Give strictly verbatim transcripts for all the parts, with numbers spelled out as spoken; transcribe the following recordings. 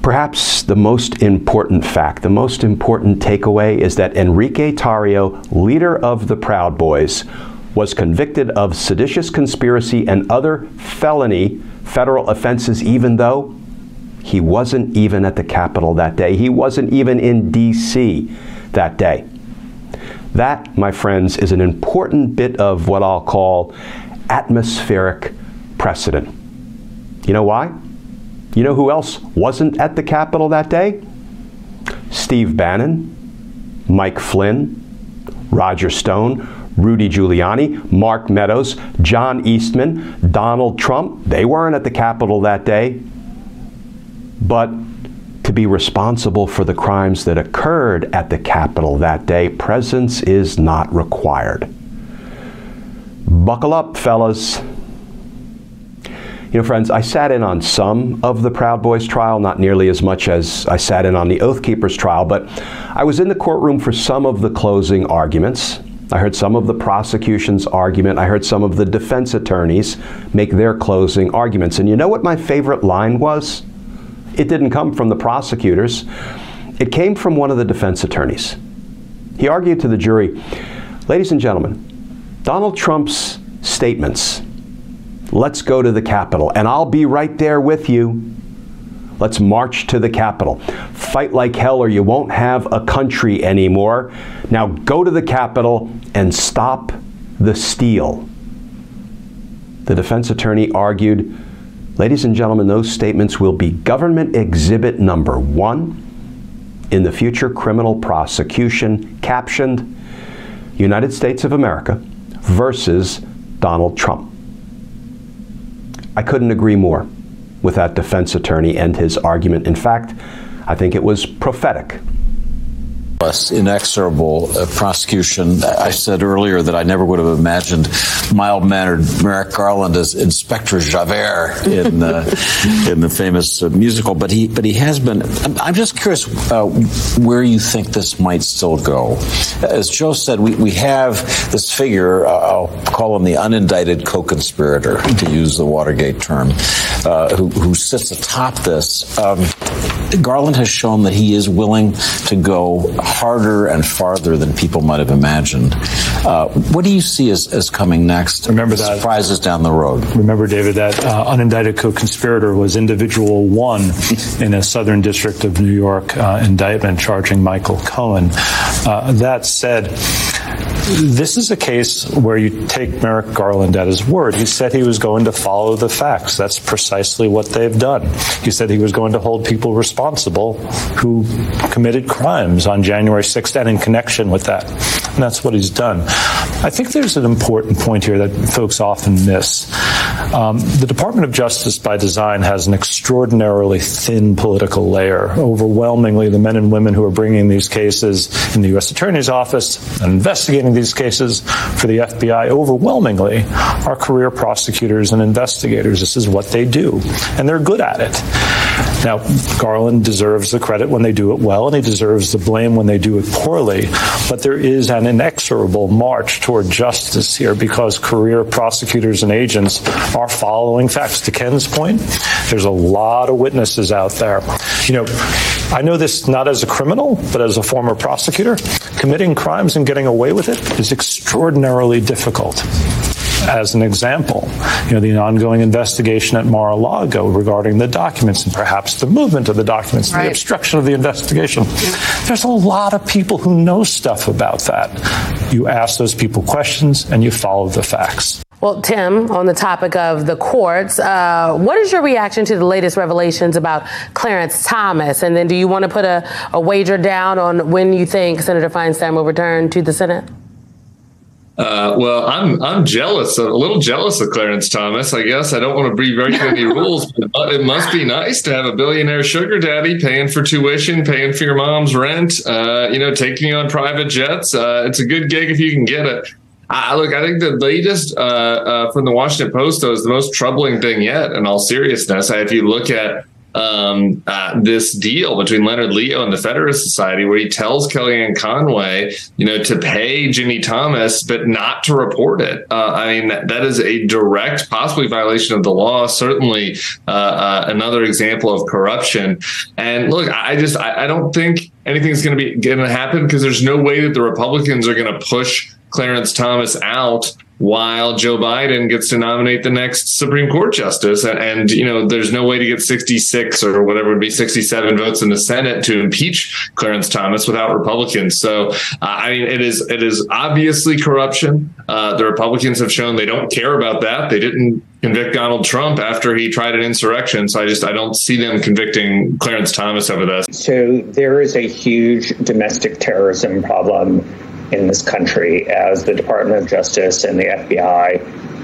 Perhaps the most important fact, the most important takeaway is that Enrique Tarrio, leader of the Proud Boys, was convicted of seditious conspiracy and other felony federal offenses, even though he wasn't even at the Capitol that day. He wasn't even in D C that day. That, my friends, is an important bit of what I'll call atmospheric precedent. You know why? You know who else wasn't at the Capitol that day? Steve Bannon, Mike Flynn, Roger Stone, Rudy Giuliani, Mark Meadows, John Eastman, Donald Trump. They weren't at the Capitol that day. But to be responsible for the crimes that occurred at the Capitol that day, presence is not required. Buckle up, fellas. You know, friends, I sat in on some of the Proud Boys trial, not nearly as much as I sat in on the Oath Keepers trial, but I was in the courtroom for some of the closing arguments. I heard some of the prosecution's argument. I heard some of the defense attorneys make their closing arguments. And you know what my favorite line was? It didn't come from the prosecutors. It came from one of the defense attorneys. He argued to the jury, ladies and gentlemen, Donald Trump's statements, let's go to the Capitol, and I'll be right there with you. Let's march to the Capitol. Fight like hell or you won't have a country anymore. Now go to the Capitol and stop the steal. The defense attorney argued, ladies and gentlemen, those statements will be government exhibit number one in the future criminal prosecution, captioned United States of America versus Donald Trump. I couldn't agree more with that defense attorney and his argument. In fact, I think it was prophetic. Inexorable uh, prosecution. I said earlier that I never would have imagined mild-mannered Merrick Garland as Inspector Javert in uh, in the famous uh, musical, but he but he has been. I'm, I'm just curious uh, where you think this might still go. As Joe said, we, we have this figure. Uh, I'll call him the unindicted co-conspirator, to use the Watergate term, uh, who who sits atop this. Um, Garland has shown that he is willing to go harder and farther than people might have imagined. Uh, what do you see as, as coming next? Remember that. Surprises down the road. Remember, David, that uh, unindicted co-conspirator was individual one in a Southern District of New York uh, indictment charging Michael Cohen. Uh, that said, this is a case where you take Merrick Garland at his word. He said he was going to follow the facts. That's precisely what they've done. He said he was going to hold people responsible who committed crimes on January sixth and in connection with that. And that's what he's done. I think there's an important point here that folks often miss. Um, the Department of Justice, by design, has an extraordinarily thin political layer. Overwhelmingly, the men and women who are bringing these cases in the U S Attorney's Office and investigating these cases for the F B I, overwhelmingly, are career prosecutors and investigators. This is what they do, and they're good at it. Now, Garland deserves the credit when they do it well, and he deserves the blame when they do it poorly, but there is an inexorable march toward justice here because career prosecutors and agents are following facts. To Ken's point, there's a lot of witnesses out there. You know, I know this not as a criminal, but as a former prosecutor, committing crimes and getting away with it is extraordinarily difficult. As an example, you know, the ongoing investigation at Mar-a-Lago regarding the documents and perhaps the movement of the documents, right, the obstruction of the investigation. There's a lot of people who know stuff about that. You ask those people questions and you follow the facts. Well, Tim, on the topic of the courts, uh, what is your reaction to the latest revelations about Clarence Thomas? And then do you want to put a, a wager down on when you think Senator Feinstein will return to the Senate? Uh, well, I'm I'm jealous, a little jealous of Clarence Thomas, I guess. I don't want to break any rules, but it must be nice to have a billionaire sugar daddy paying for tuition, paying for your mom's rent, uh, you know, taking you on private jets. Uh, it's a good gig if you can get it. I, look, I think the latest uh, uh, from the Washington Post, though, is the most troubling thing yet, in all seriousness. If you look at um, uh, this deal between Leonard Leo and the Federalist Society, where he tells Kellyanne Conway, you know, to pay Ginni Thomas, but not to report it. Uh, I mean, that, that is a direct, possibly violation of the law. Certainly uh, uh, another example of corruption. And look, I just I, I don't think anything's going to be going to happen because there's no way that the Republicans are going to push Clarence Thomas out while Joe Biden gets to nominate the next Supreme Court justice. And, and, you know, there's no way to get sixty-six or whatever would be sixty-seven votes in the Senate to impeach Clarence Thomas without Republicans. So, uh, I mean, it is it is obviously corruption. Uh, the Republicans have shown they don't care about that. They didn't convict Donald Trump after he tried an insurrection. So I just I don't see them convicting Clarence Thomas over this. So there is a huge domestic terrorism problem in this country, as the Department of Justice and the F B I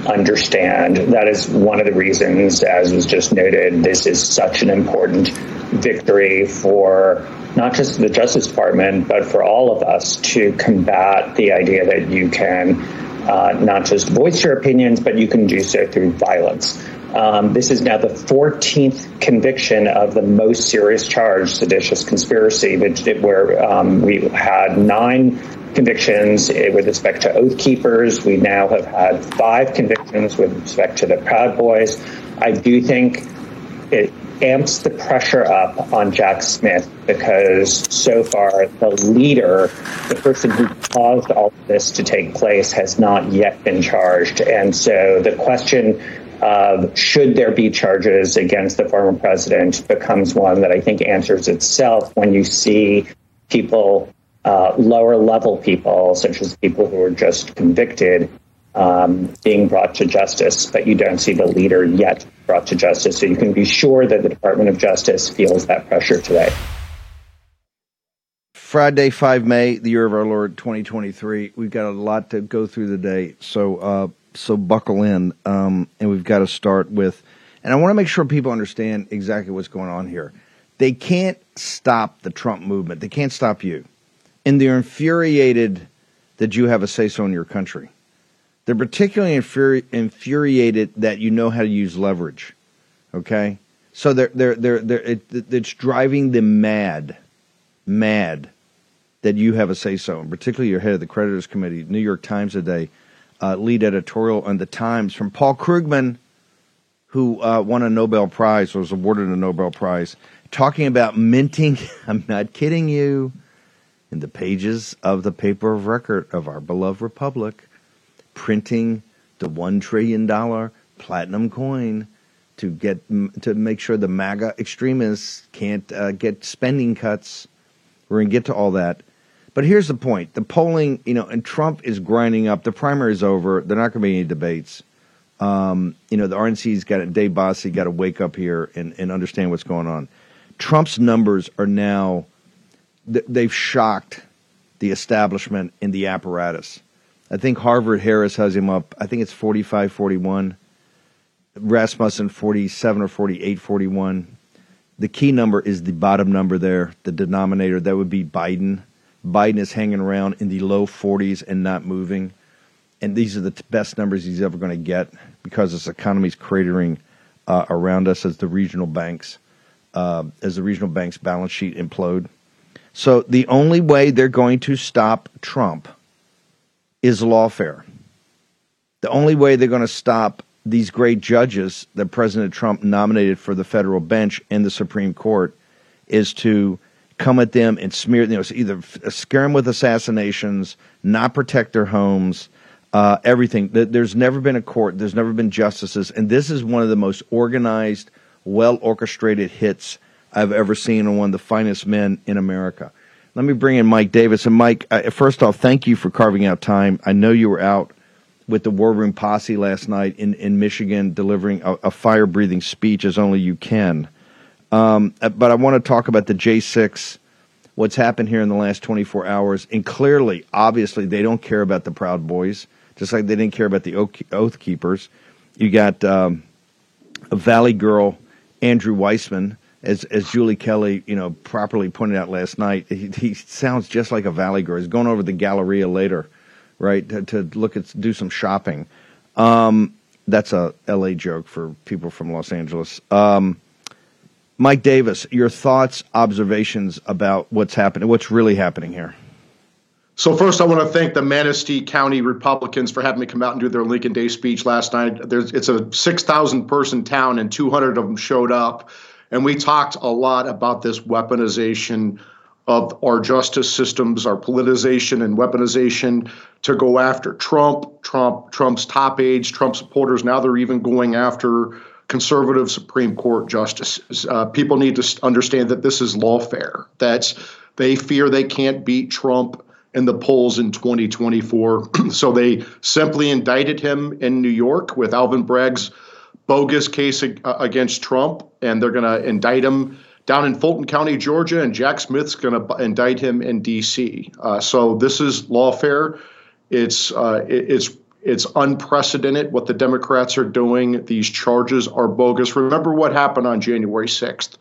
understand. That is one of the reasons, as was just noted, this is such an important victory for not just the Justice Department, but for all of us to combat the idea that you can uh, not just voice your opinions, but you can do so through violence. Um, this is now the fourteenth conviction of the most serious charge, seditious conspiracy, which, where um, we had nine convictions with respect to Oath Keepers. We now have had five convictions with respect to the Proud Boys. I do think it amps the pressure up on Jack Smith because so far the leader, the person who caused all of this to take place, has not yet been charged. And so the question of should there be charges against the former president becomes one that I think answers itself when you see people, uh, lower level people, such as people who are just convicted, um, being brought to justice, but you don't see the leader yet brought to justice. So you can be sure that the Department of Justice feels that pressure today. Friday, five May, the year of our Lord, twenty twenty-three. We've got a lot to go through today. So, uh, So buckle in, um, and we've got to start with, and I want to make sure people understand exactly what's going on here. They can't stop the Trump movement. They can't stop you. And they're infuriated that you have a say-so in your country. They're particularly infuri- infuriated that you know how to use leverage, okay? So they're, they're, they're, they're, it, it's driving them mad, mad that you have a say-so, and particularly your head of the Creditors Committee. New York Times today, Uh, lead editorial on the Times from Paul Krugman, who uh, won a Nobel Prize, or was awarded a Nobel Prize, talking about minting, I'm not kidding you, in the pages of the paper of record of our beloved republic, printing the one trillion dollars platinum coin to get to make sure the MAGA extremists can't uh, get spending cuts. We're going to get to all that. But here's the point. The polling, you know, and Trump is grinding up. The primary's over. There are not going to be any debates. Um, you know, the R N C's got to, Dave Bossie got to wake up here and, and understand what's going on. Trump's numbers are now, they've shocked the establishment and the apparatus. I think Harvard Harris has him up. I think it's forty-five forty-one. Rasmussen forty-seven or forty-eight forty-one. The key number is the bottom number there, the denominator. That would be Biden. Biden is hanging around in the low forties and not moving. And these are the t- best numbers he's ever going to get because this economy is cratering uh, around us as the regional banks, uh, as the regional banks' balance sheet implode. So the only way they're going to stop Trump is lawfare. The only way they're going to stop these great judges that President Trump nominated for the federal bench and the Supreme Court is to come at them and smear, you know, either scare them with assassinations, not protect their homes, uh, everything. There's never been a court. There's never been justices. And this is one of the most organized, well-orchestrated hits I've ever seen on one of the finest men in America. Let me bring in Mike Davis. And, Mike, uh, first off, thank you for carving out time. I know you were out with the War Room Posse last night in, in Michigan, delivering a, a fire-breathing speech as only you can. Um, but I want to talk about the J six, what's happened here in the last twenty-four hours. And clearly, obviously, they don't care about the Proud Boys, just like they didn't care about the Oath Keepers. You got um, a Valley Girl, Andrew Weissman, as as Julie Kelly, you know, properly pointed out last night. He, he sounds just like a Valley Girl. He's going over to the Galleria later, right, to, to look at, do some shopping. Um, that's a L A joke for people from Los Angeles. Um, Mike Davis, your thoughts, observations about what's happening, what's really happening here. So first, I want to thank the Manistee County Republicans for having me come out and do their Lincoln Day speech last night. There's, it's a six thousand person town, and two hundred of them showed up. And we talked a lot about this weaponization of our justice systems, our politicization and weaponization to go after Trump, Trump, Trump's top aides, Trump supporters. Now they're even going after conservative Supreme Court justices. Uh, people need to understand that this is lawfare. That's, they fear they can't beat Trump in the polls in twenty twenty-four. So they simply indicted him in New York with Alvin Bragg's bogus case ag- against Trump, and they're going to indict him down in Fulton County, Georgia, and Jack Smith's going to b- indict him in D C. Uh, so this is lawfare. It's uh, it, it's it's unprecedented what the Democrats are doing. These charges are bogus. Remember what happened on January sixth.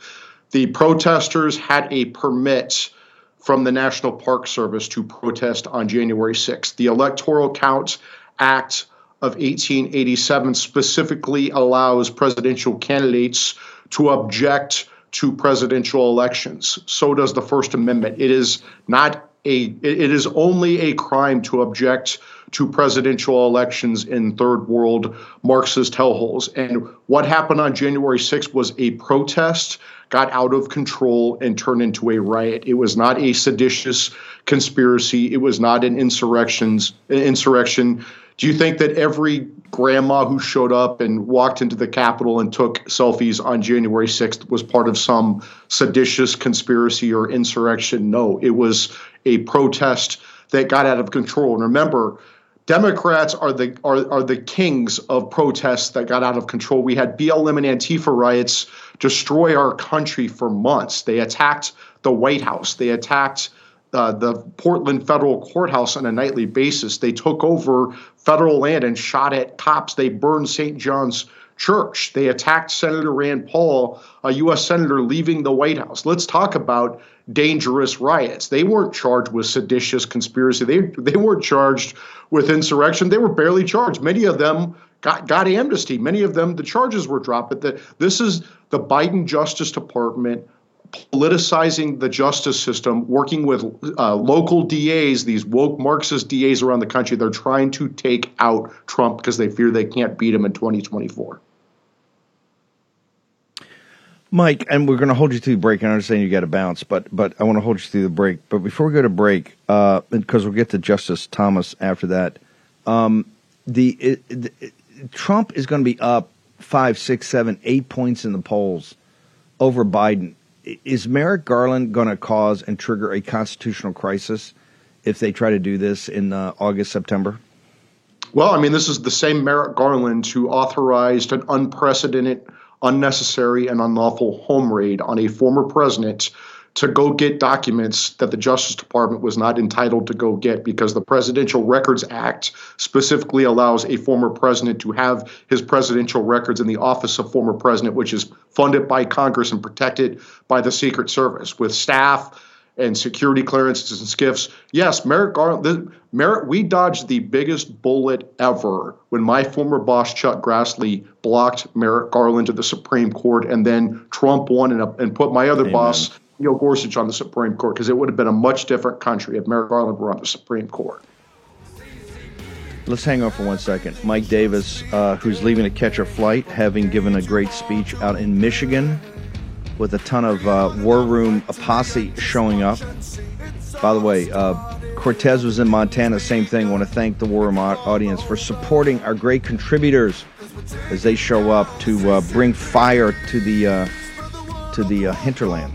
The protesters had a permit from the National Park Service to protest on January sixth. The Electoral Count Act of eighteen eighty-seven specifically allows presidential candidates to object to presidential elections. So does the First Amendment. It is not a, it is only a crime to object to presidential elections in third world Marxist hellholes. And what happened on January sixth was a protest got out of control and turned into a riot. It was not a seditious conspiracy. It was not an insurrections, an insurrection. Do you think that every grandma who showed up and walked into the Capitol and took selfies on January sixth was part of some seditious conspiracy or insurrection? No, it was a protest that got out of control. And remember, Democrats are the are are the kings of protests that got out of control. We had B L M and Antifa riots destroy our country for months. They attacked the White House. They attacked Uh, the Portland Federal Courthouse on a nightly basis. They took over federal land and shot at cops. They burned Saint John's Church. They attacked Senator Rand Paul, a U S senator leaving the White House. Let's talk about dangerous riots. They weren't charged with seditious conspiracy. They they weren't charged with insurrection. They were barely charged. Many of them got, got amnesty. Many of them, the charges were dropped. But the, this is the Biden Justice Department politicizing the justice system, working with uh, local D As, these woke Marxist D As around the country. They're trying to take out Trump because they fear they can't beat him in twenty twenty-four. Mike, and we're going to hold you through the break. I understand you got to bounce, but but I want to hold you through the break. But before we go to break, uh, because we'll get to Justice Thomas after that, um, the, it, the Trump is going to be up five, six, seven, eight points in the polls over Biden. Is Merrick Garland going to cause and trigger a constitutional crisis if they try to do this in uh, August, September? Well, I mean, this is the same Merrick Garland who authorized an unprecedented, unnecessary, and unlawful home raid on a former president to go get documents that the Justice Department was not entitled to go get because the Presidential Records Act specifically allows a former president to have his presidential records in the office of former president, which is funded by Congress and protected by the Secret Service with staff and security clearances and skiffs. Yes, Merrick Garland, Merrick, we dodged the biggest bullet ever when my former boss, Chuck Grassley, blocked Merrick Garland to the Supreme Court, and then Trump won and, and put my other Amen. boss, Neil Gorsuch, on the Supreme Court, because it would have been a much different country if Merrick Garland were on the Supreme Court. Let's hang on for one second. Mike Davis, uh, who's leaving to catch a flight, having given a great speech out in Michigan with a ton of uh, War Room Posse showing up. By the way, uh, Cortez was in Montana, same thing. I want to thank the War Room audience for supporting our great contributors as they show up to uh, bring fire to the, uh, to the uh, hinterland,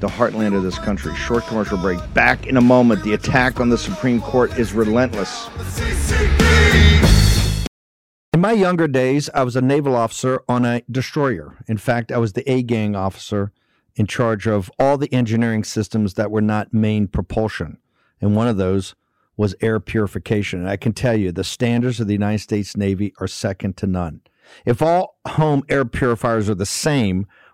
the heartland of this country. Short commercial break. Back in a moment. The attack on the Supreme Court is relentless. In my younger days, I was a naval officer on a destroyer. In fact, I was the A-gang officer in charge of all the engineering systems that were not main propulsion. And one of those was air purification. And I can tell you, the standards of the United States Navy are second to none. If all home air purifiers are the same,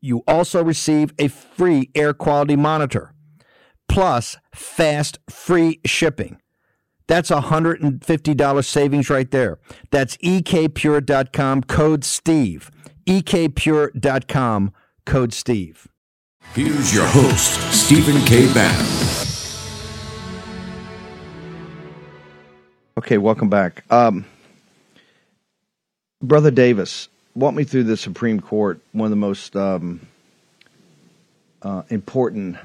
You also receive a free air quality monitor, plus fast, free shipping. That's one hundred fifty dollars savings right there. That's E K pure dot com, code STEVE. E K pure dot com, code STEVE. Here's your host, Stephen K. Bannon. Okay, welcome back. Um, Brother Davis, walk me through the Supreme Court, one of the most um, uh, important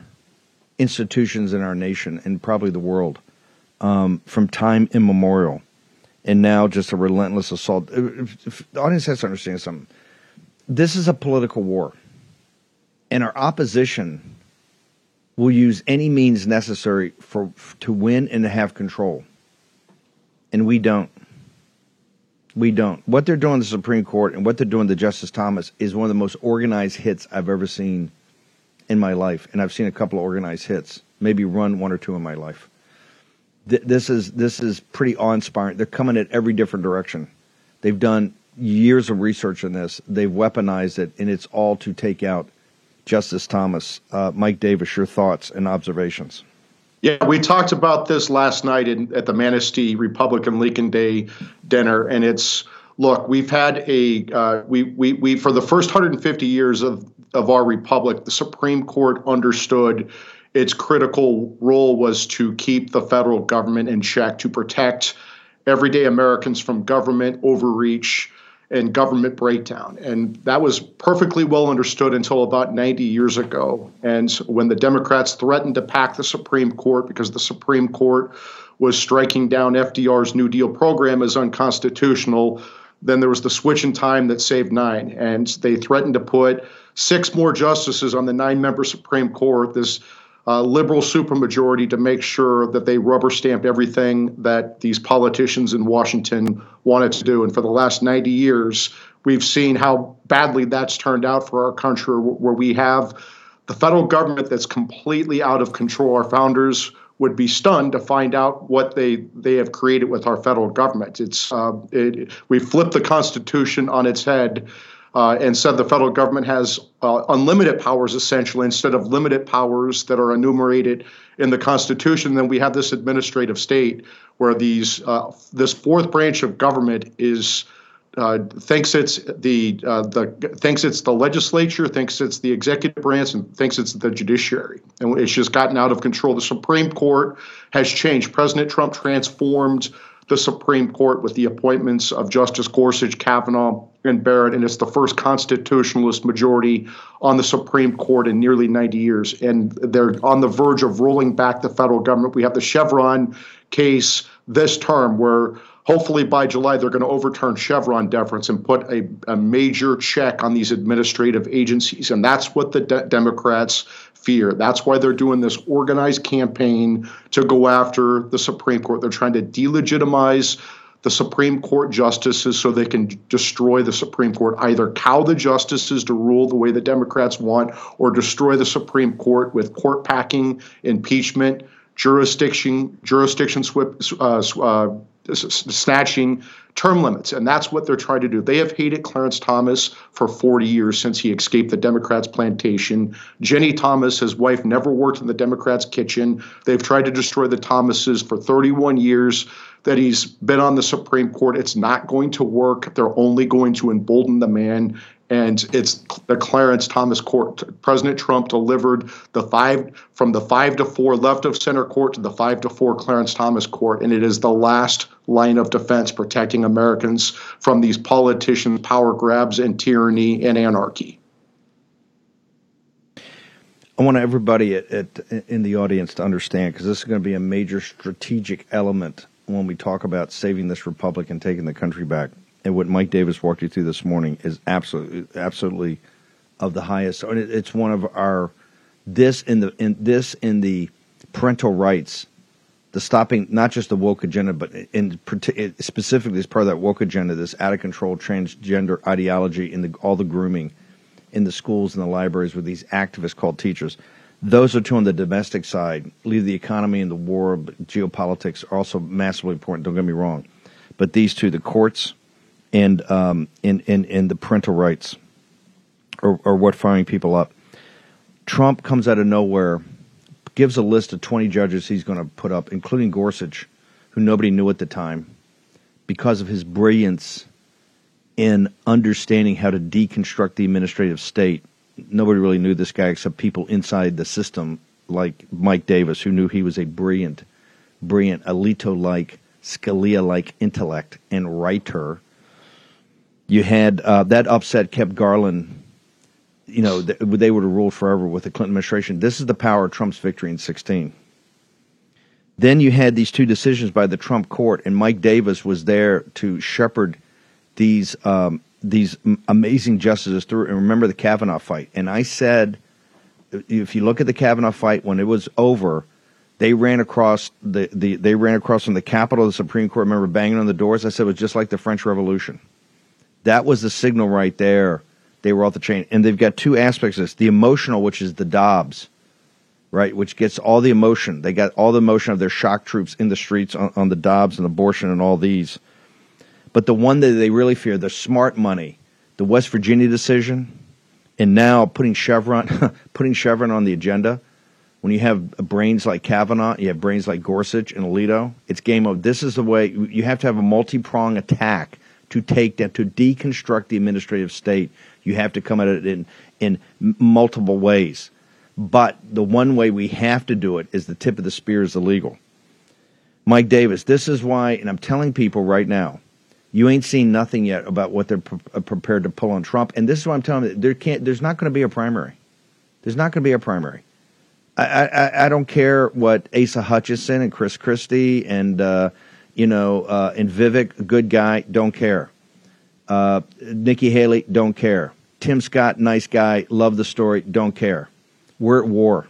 institutions in our nation and probably the world, um, from time immemorial, and now just a relentless assault. If, if the audience has to understand something. This is a political war, and our opposition will use any means necessary for to win and to have control, and we don't. We don't. What they're doing to the Supreme Court and what they're doing to Justice Thomas is one of the most organized hits I've ever seen in my life. And I've seen a couple of organized hits, maybe run one or two in my life. Th- this is this is pretty awe-inspiring. They're coming at every different direction. They've done years of research on this. They've weaponized it, and it's all to take out Justice Thomas. Uh, Mike Davis, your thoughts and observations. Yeah, we talked about this last night in, at the Manistee Republican Lincoln Day dinner, and it's look, we've had a uh, we we we for the first one hundred fifty years of of our republic, the Supreme Court understood its critical role was to keep the federal government in check, to protect everyday Americans from government overreach and government breakdown. And that was perfectly well understood until about ninety years ago. And when the Democrats threatened to pack the Supreme Court because the Supreme Court was striking down F D R's New Deal program as unconstitutional, then there was the switch in time that saved nine. And they threatened to put six more justices on the nine-member Supreme Court, this uh, liberal supermajority, to make sure that they rubber-stamped everything that these politicians in Washington wanted to do. And for the last ninety years, we've seen how badly that's turned out for our country, where we have the federal government that's completely out of control. Our founders would be stunned to find out what they, they have created with our federal government. It's uh, it, we flipped the Constitution on its head uh, and said the federal government has uh, unlimited powers, essentially, instead of limited powers that are enumerated in the Constitution. Then we have this administrative state where these uh, this fourth branch of government is uh, thinks it's the uh, the thinks it's the legislature, thinks it's the executive branch, and thinks it's the judiciary, and it's just gotten out of control. The Supreme Court has changed. President Trump transformed the Supreme Court with the appointments of Justice Gorsuch, Kavanaugh, and Barrett, and it's the first constitutionalist majority on the Supreme Court in nearly ninety years. And they're on the verge of rolling back the federal government. We have the Chevron case this term, where hopefully by July they're going to overturn Chevron deference and put a, a major check on these administrative agencies. And that's what the de- Democrats fear. That's why they're doing this organized campaign to go after the Supreme Court. They're trying to delegitimize the Supreme Court justices so they can destroy the Supreme Court, either cow the justices to rule the way the Democrats want, or destroy the Supreme Court with court packing, impeachment, jurisdiction, jurisdiction swip, uh, uh, snatching, term limits. And that's what they're trying to do. They have hated Clarence Thomas for forty years since he escaped the Democrats' plantation. Ginni Thomas, his wife, never worked in the Democrats' kitchen. They've tried to destroy the Thomases for thirty-one years that he's been on the Supreme Court. It's not going to work. They're only going to embolden the man. And it's the Clarence Thomas court. President Trump delivered the five from the five to four left of center court to the five to four Clarence Thomas court. And it is the last line of defense protecting Americans from these politicians' power grabs and tyranny and anarchy. I want everybody at, at, in the audience to understand, because this is going to be a major strategic element when we talk about saving this republic and taking the country back. And what Mike Davis walked you through this morning is absolutely, absolutely of the highest. And it's one of our this in the in this in the parental rights, the stopping not just the woke agenda, but in specifically as part of that woke agenda, this out of control transgender ideology in the all the grooming in the schools and the libraries with these activists called teachers. Those are two on the domestic side. Leave the economy and the war, but geopolitics are also massively important. Don't get me wrong, but these two, the courts. And um, in, in, in the parental rights or, or what firing people up. Trump comes out of nowhere, gives a list of twenty judges he's going to put up, including Gorsuch, who nobody knew at the time, because of his brilliance in understanding how to deconstruct the administrative state. Nobody really knew this guy except people inside the system like Mike Davis, who knew he was a brilliant, brilliant, Alito-like, Scalia-like intellect and writer. You had uh, that upset kept Garland, you know, th- they would have ruled forever with the Clinton administration. This is the power of Trump's victory in sixteen. Then you had these two decisions by the Trump court, and Mike Davis was there to shepherd these um, these amazing justices through. And remember the Kavanaugh fight. And I said, if you look at the Kavanaugh fight, when it was over, they ran across the, the they ran across from the Capitol to the Supreme Court. I remember banging on the doors. I said it was just like the French Revolution. That was the signal right there. They were off the chain. And they've got two aspects of this. The emotional, which is the Dobbs, right, which gets all the emotion. They got all the emotion of their shock troops in the streets on, on the Dobbs and abortion and all these. But the one that they really fear, the smart money, the West Virginia decision, and now putting Chevron putting Chevron on the agenda. When you have brains like Kavanaugh, you have brains like Gorsuch and Alito, it's game of this is the way. You have to have a multi-pronged attack to take that, to deconstruct the administrative state. You have to come at it in, in multiple ways. But the one way we have to do it is the tip of the spear is illegal. Mike Davis, this is why, and I'm telling people right now, you ain't seen nothing yet about what they're pre- prepared to pull on Trump. And this is why I'm telling you, there can't, there's not going to be a primary. There's not going to be a primary. I, I, I don't care what Asa Hutchinson and Chris Christie and uh, You know, uh, and Vivek, good guy, don't care. Uh, Nikki Haley, don't care. Tim Scott, nice guy, love the story, don't care. We're at war.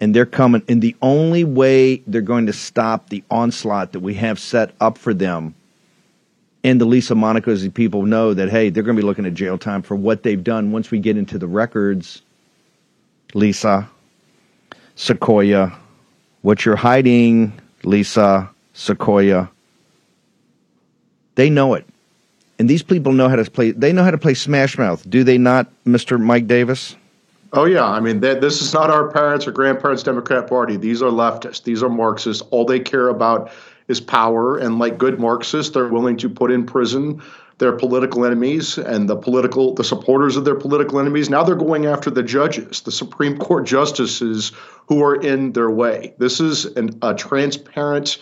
And they're coming. And the only way they're going to stop the onslaught that we have set up for them and the Lisa Monaco's people know that, hey, they're going to be looking at jail time for what they've done once we get into the records. Lisa, Sequoia, what you're hiding, Lisa, Sequoia. They know it. And these people know how to play. They know how to play Smash Mouth. Do they not, Mister Mike Davis? Oh, yeah. I mean, that, this is not our parents' or grandparents' Democrat Party. These are leftists. These are Marxists. All they care about is power. And like good Marxists, they're willing to put in prison their political enemies and the political, the supporters of their political enemies. Now they're going after the judges, the Supreme Court justices who are in their way. This is an, a transparent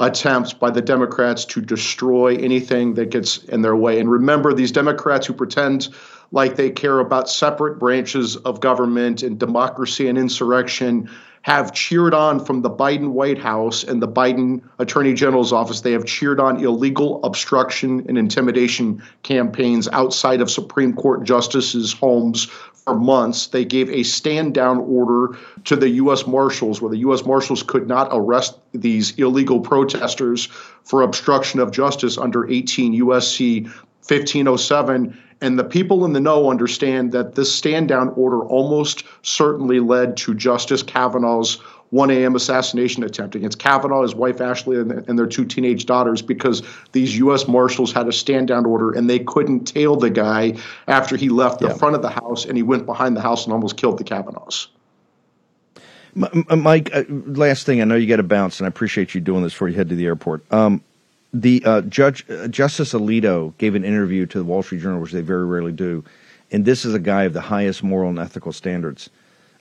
attempts by the Democrats to destroy anything that gets in their way. And remember, these Democrats who pretend like they care about separate branches of government and democracy and insurrection have cheered on from the Biden White House and the Biden Attorney General's office. They have cheered on illegal obstruction and intimidation campaigns outside of Supreme Court justices' homes for months. They gave a stand-down order to the U S Marshals where the U S Marshals could not arrest these illegal protesters for obstruction of justice under eighteen U S C fifteen oh seven. And the people in the know understand that this stand-down order almost certainly led to Justice Kavanaugh's one a.m. assassination attempt against Kavanaugh, his wife Ashley, and, and their two teenage daughters, because these U S Marshals had a stand-down order and they couldn't tail the guy after he left the yeah. front of the house and he went behind the house and almost killed the Kavanaughs. Mike, last thing, I know you got to bounce, and I appreciate you doing this before you head to the airport. Um, the uh, judge, uh, Justice Alito, gave an interview to the Wall Street Journal, which they very rarely do, and this is a guy of the highest moral and ethical standards.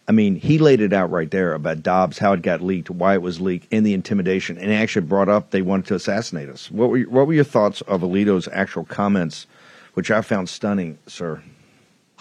I mean, he laid it out right there about Dobbs, how it got leaked, why it was leaked, and the intimidation, and actually brought up they wanted to assassinate us. What were your, what were your thoughts of Alito's actual comments, which I found stunning, sir?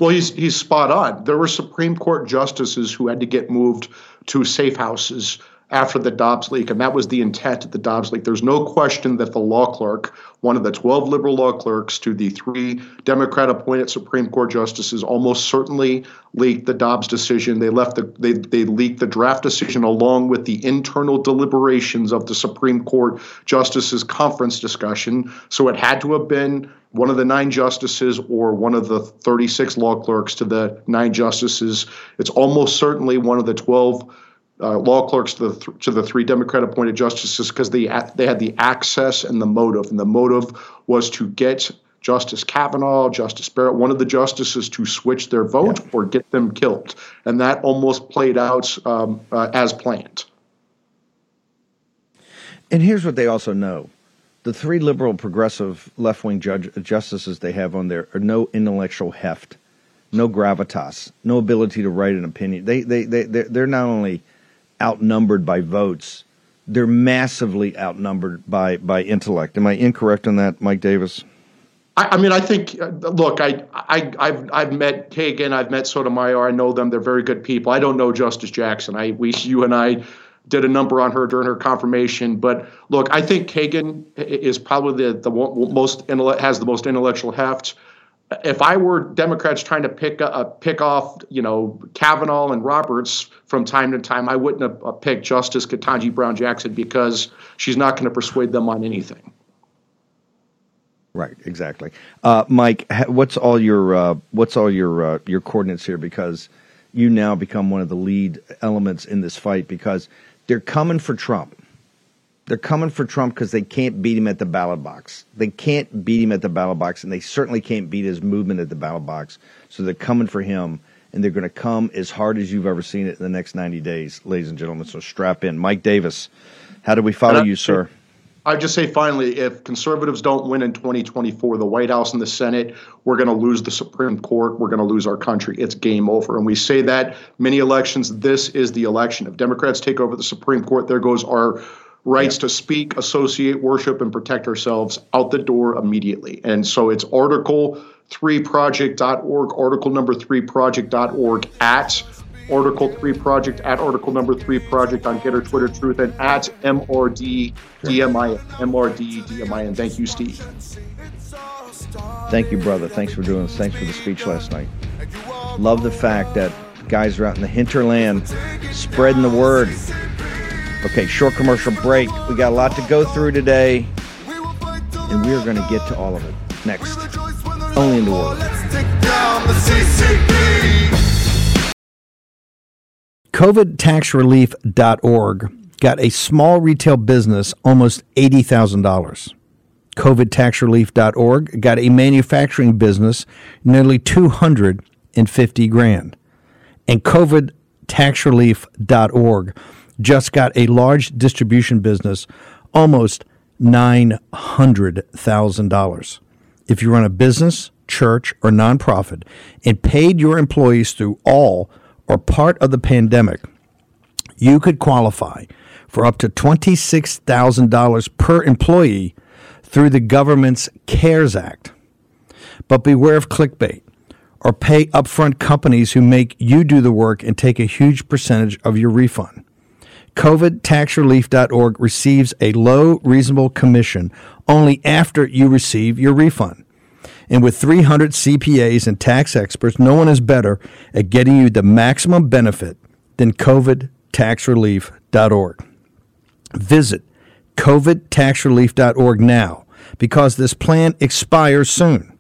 Well, he's he's spot on. There were Supreme Court justices who had to get moved to safe houses after the Dobbs leak, and that was the intent of the Dobbs leak. There's no question that the law clerk, one of the twelve liberal law clerks to the three Democrat-appointed Supreme Court justices, almost certainly leaked the Dobbs decision. They left the they they leaked the draft decision along with the internal deliberations of the Supreme Court justices' conference discussion. So it had to have been one of the nine justices or one of the thirty-six law clerks to the nine justices. It's almost certainly one of the twelve Uh, law clerks to the th- to the three Democrat-appointed justices, because they a- they had the access and the motive, and the motive was to get Justice Kavanaugh, Justice Barrett, one of the justices, to switch their vote yeah. or get them killed, and that almost played out um, uh, as planned. And here's what they also know: the three liberal, progressive, left-wing judge justices they have on there are no intellectual heft, no gravitas, no ability to write an opinion. They they they they're not only outnumbered by votes, they're massively outnumbered by by intellect. Am I incorrect on that, Mike Davis? I, I mean, I think. Look, I, I I've I've met Kagan, I've met Sotomayor. I know them; they're very good people. I don't know Justice Jackson. I we you and I did a number on her during her confirmation. But look, I think Kagan is probably the the most has the most intellectual heft. If I were Democrats trying to pick a, a pick off, you know, Kavanaugh and Roberts from time to time, I wouldn't have, have picked Justice Ketanji Brown Jackson, because she's not going to persuade them on anything. Right, exactly. Uh, Mike, what's all your uh, what's all your uh, your coordinates here? Because you now become one of the lead elements in this fight, because they're coming for Trump. They're coming for Trump because they can't beat him at the ballot box. They can't beat him at the ballot box, and they certainly can't beat his movement at the ballot box. So they're coming for him, and they're going to come as hard as you've ever seen it in the next ninety days, ladies and gentlemen. So strap in. Mike Davis, how do we follow I, you, sir? I just say, finally, if conservatives don't win in twenty twenty-four, the White House and the Senate, we're going to lose the Supreme Court. We're going to lose our country. It's game over. And we say that many elections. This is the election. If Democrats take over the Supreme Court, there goes our rights yeah. to speak, associate, worship, and protect ourselves out the door immediately. And so it's article three project dot org, article number three project dot org, at article three project, at article number three project on Getter, Twitter, Truth, and at M R D D M I N. Thank you, Steve. Thank you, brother. Thanks for doing this. Thanks for the speech last night. Love the fact that guys are out in the hinterland spreading the word. Okay, short commercial break. We got a lot to go through today, and we are going to get to all of it next. Only in the world. Let's take down the C C P. covid tax relief dot org got a small retail business almost eighty thousand dollars. covid tax relief dot org got a manufacturing business nearly two hundred fifty grand. And covid tax relief dot org just got a large distribution business, almost nine hundred thousand dollars. If you run a business, church, or nonprofit and paid your employees through all or part of the pandemic, you could qualify for up to twenty-six thousand dollars per employee through the government's CARES Act. But beware of clickbait or pay upfront companies who make you do the work and take a huge percentage of your refund. covid tax relief dot org receives a low, reasonable commission only after you receive your refund. And with three hundred C P As and tax experts, no one is better at getting you the maximum benefit than covid tax relief dot org. Visit covid tax relief dot org now, because this plan expires soon.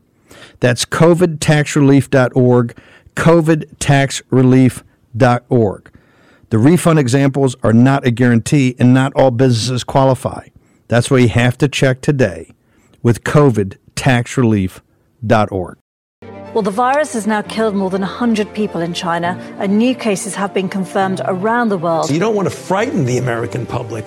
That's covid tax relief dot org, covid tax relief dot org. The refund examples are not a guarantee, and not all businesses qualify. That's why you have to check today with covid tax relief dot org. Well, the virus has now killed more than one hundred people in China, and new cases have been confirmed around the world. So you don't want to frighten the American public.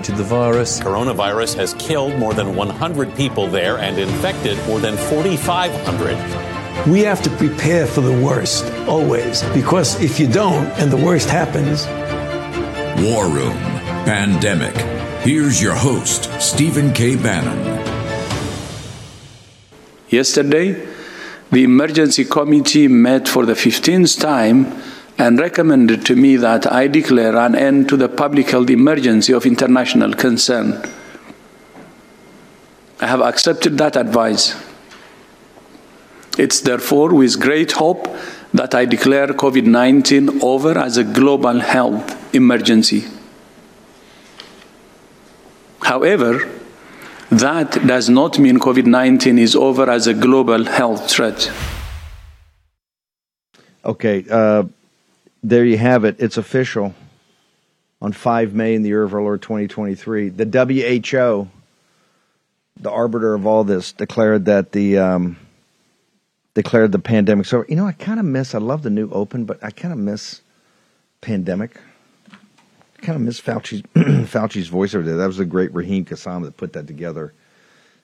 the virus. Coronavirus has killed more than one hundred people there and infected more than four thousand five hundred. We have to prepare for the worst, always, because if you don't and the worst happens. War Room, Pandemic. Here's your host, Stephen K. Bannon. Yesterday, the emergency committee met for the fifteenth time and recommended to me that I declare an end to the public health emergency of international concern. I have accepted that advice. It's therefore with great hope that I declare covid nineteen over as a global health emergency. However, that does not mean covid nineteen is over as a global health threat. Okay, uh... there you have it. It's official. On the fifth of May in the year of our Lord twenty twenty-three, the W H O, the arbiter of all this, declared that the um, declared the pandemic. So, you know, I kind of miss. I love the new open, but I kind of miss pandemic. I kind of miss Fauci's Fauci's voice over there. That was the great Raheem Kassam that put that together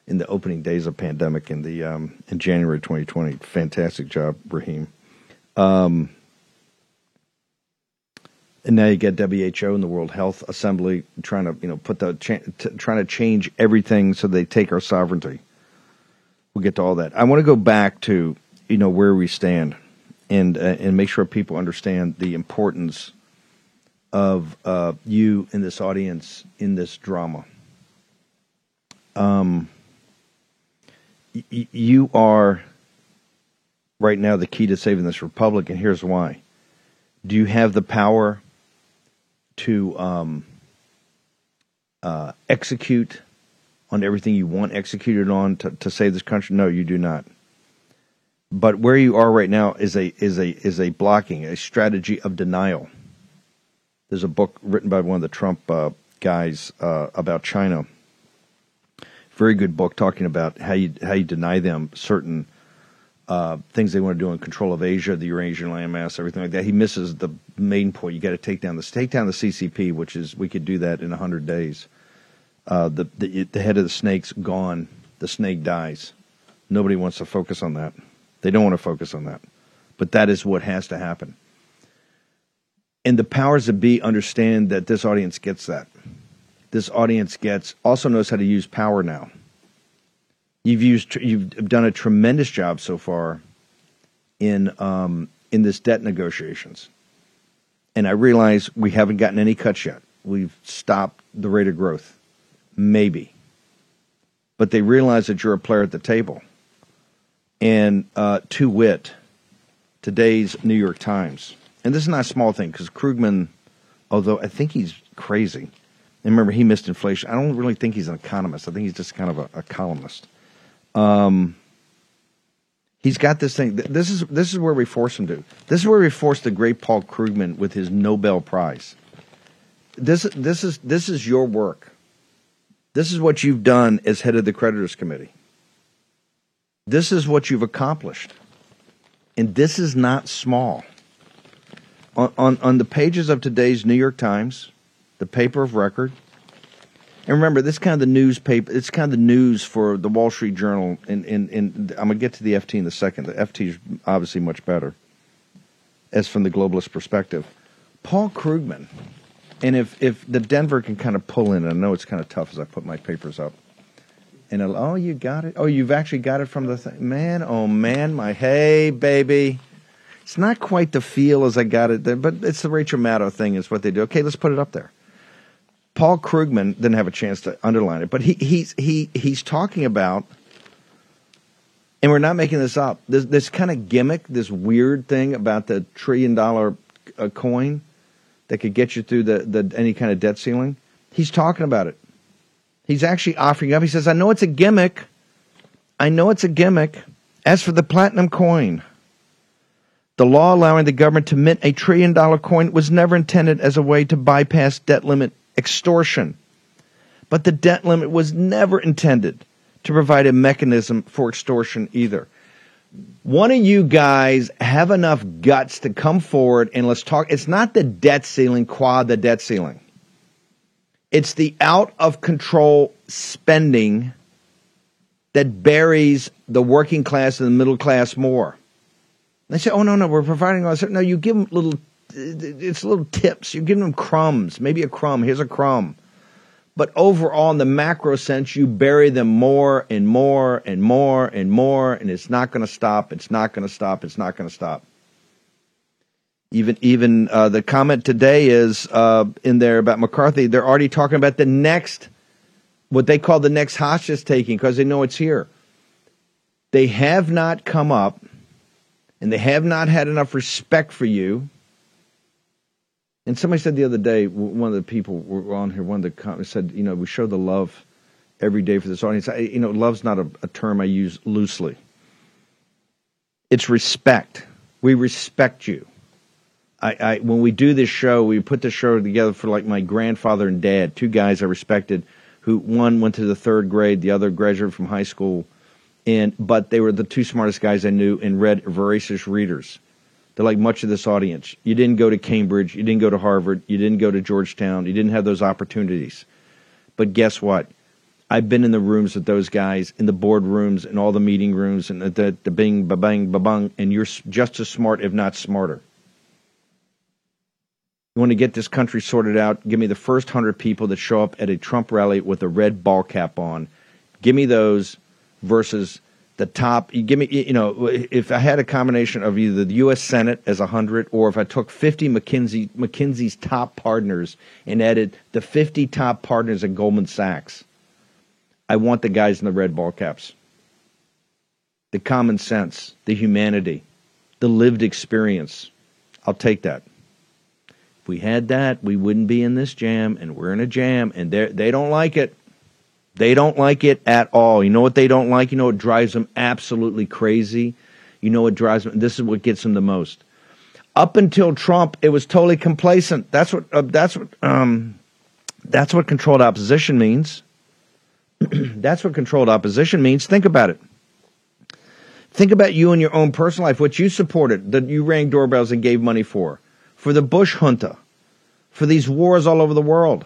in the opening days of pandemic in the um, in January twenty twenty. Fantastic job, Raheem. Um, And now you got W H O and the World Health Assembly trying to, you know, put the cha- t- trying to change everything so they take our sovereignty. We'll get to all that. I want to go back to, you know, where we stand and uh, and make sure people understand the importance of uh, you in this audience in this drama. Um, y- you are right now the key to saving this republic, and here's why. Do you have the power to um, uh, execute on everything you want executed on to, to save this country? No, you do not. But where you are right now is a is a is a blocking, a strategy of denial. There's a book written by one of the Trump uh, guys uh, about China. Very good book talking about how you how you deny them certain Uh, things they want to do in control of Asia, the Eurasian landmass, everything like that. He misses the main point. You got to take down the take down the C C P, which is we could do that in a hundred days. Uh, the, the the head of the snake's gone. The snake dies. Nobody wants to focus on that. They don't want to focus on that. But that is what has to happen. And the powers that be understand that this audience gets that. This audience gets also knows how to use power now. You've used, you've done a tremendous job so far in um, in this debt negotiations, and I realize we haven't gotten any cuts yet. We've stopped the rate of growth, maybe, but they realize that you're a player at the table. And uh, to wit, today's New York Times, and this is not a small thing because Krugman, although I think he's crazy, and remember he missed inflation. I don't really think he's an economist. I think he's just kind of a, a columnist. Um, he's got this thing. This is this is where we force him to. This is where we force the great Paul Krugman with his Nobel Prize. This this is this is your work. This is what you've done as head of the creditors committee. This is what you've accomplished, and this is not small. On on, on the pages of today's New York Times, the paper of record. And remember, this is kind of the newspaper. It's kind of the news for the Wall Street Journal. And, and, and I'm going to get to the F T in a second. The F T is obviously much better, as from the globalist perspective. Paul Krugman, and if, if the Denver can kind of pull in, and I know it's kind of tough as I put my papers up. And it'll, oh, you got it. Oh, you've actually got it from the thing. Man, oh, man, my, hey, baby. It's not quite the feel as I got it there, but it's the Rachel Maddow thing is what they do. Okay, let's put it up there. Paul Krugman didn't have a chance to underline it, but he he's he he's talking about, and we're not making this up, this, this kind of gimmick, this weird thing about the trillion-dollar uh, coin that could get you through the, the any kind of debt ceiling. He's talking about it. He's actually offering up. He says, I know it's a gimmick. I know it's a gimmick. As for the platinum coin, the law allowing the government to mint a trillion-dollar coin was never intended as a way to bypass debt limit extortion. But the debt limit was never intended to provide a mechanism for extortion either. One of you guys have enough guts to come forward and let's talk. It's not the debt ceiling qua the debt ceiling. It's the out-of-control spending that buries the working class and the middle class more. And they say, oh, no, no, we're providing all this. No, you give them little, it's little tips. You're giving them crumbs, maybe a crumb. Here's a crumb. But overall, in the macro sense, you bury them more and more and more and more, and it's not going to stop. It's not going to stop. It's not going to stop. Even even uh, the comment today is uh, in there about McCarthy. They're already talking about the next, what they call the next hostage taking, because they know it's here. They have not come up, and they have not had enough respect for you. And somebody said the other day, one of the people were on here, one of the comments said, you know, we show the love every day for this audience. I, you know, love's not a, a term I use loosely. It's respect. We respect you. I, I, when we do this show, we put the show together for like my grandfather and dad, two guys I respected, who one went to the third grade, the other graduated from high school, and but they were the two smartest guys I knew and read voracious readers. They're like much of this audience. You didn't go to Cambridge, you didn't go to Harvard, you didn't go to Georgetown, you didn't have those opportunities. But guess what? I've been in the rooms with those guys, in the board rooms, in all the meeting rooms, and the, the bing, ba-bang, ba-bang, and you're just as smart, if not smarter. You want to get this country sorted out, give me the first one hundred people that show up at a Trump rally with a red ball cap on. Give me those versus the top. You give me, you know, if I had a combination of either the U S Senate as one hundred or if I took fifty McKinsey, McKinsey's top partners and added the fifty top partners at Goldman Sachs, I want the guys in the red ball caps. The common sense, the humanity, the lived experience. I'll take that. We had that, we wouldn't be in this jam, and we're in a jam, and they they don't like it. They don't like it at all. You know what they don't like? You know what drives them absolutely crazy? You know what drives them? This is what gets them the most. Up until Trump, it was totally complacent. That's what uh, that's what um, that's what controlled opposition means. That's what controlled opposition means. Think about it. Think about you and your own personal life, what you supported, that you rang doorbells and gave money for. For the Bush junta, for these wars all over the world,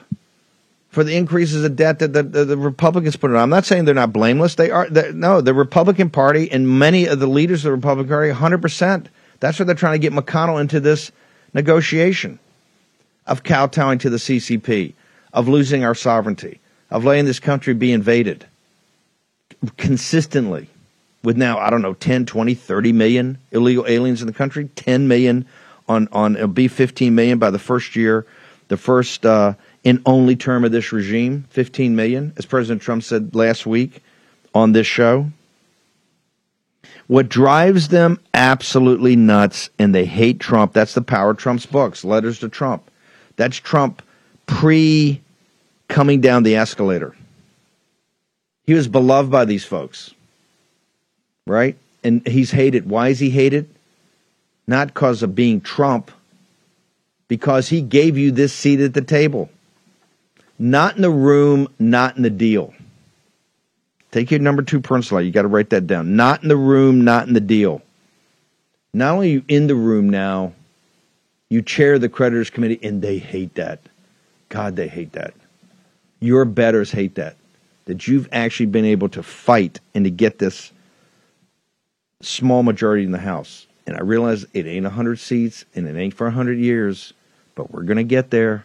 for the increases of debt that the, the, the Republicans put in. I'm not saying they're not blameless. They are. No, the Republican Party and many of the leaders of the Republican Party, one hundred percent. That's why they're trying to get McConnell into this negotiation of kowtowing to the C C P, of losing our sovereignty, of letting this country be invaded consistently with now, I don't know, ten, twenty, thirty million illegal aliens in the country, ten million On, on it'll be fifteen million by the first year, the first uh, and only term of this regime, fifteen million, as President Trump said last week on this show. What drives them absolutely nuts, and they hate Trump, that's the power of Trump's books, Letters to Trump. That's Trump pre-coming down the escalator. He was beloved by these folks, right? And he's hated. Why is he hated? Not because of being Trump, because he gave you this seat at the table. Not in the room, not in the deal. Take your number two pencil out. You got to write that down. Not in the room, not in the deal. Not only are you in the room now, you chair the creditors committee, and they hate that. God, they hate that. Your betters hate that, that you've actually been able to fight and to get this small majority in the House. And I realize it ain't one hundred seats, and it ain't for one hundred years, but we're going to get there.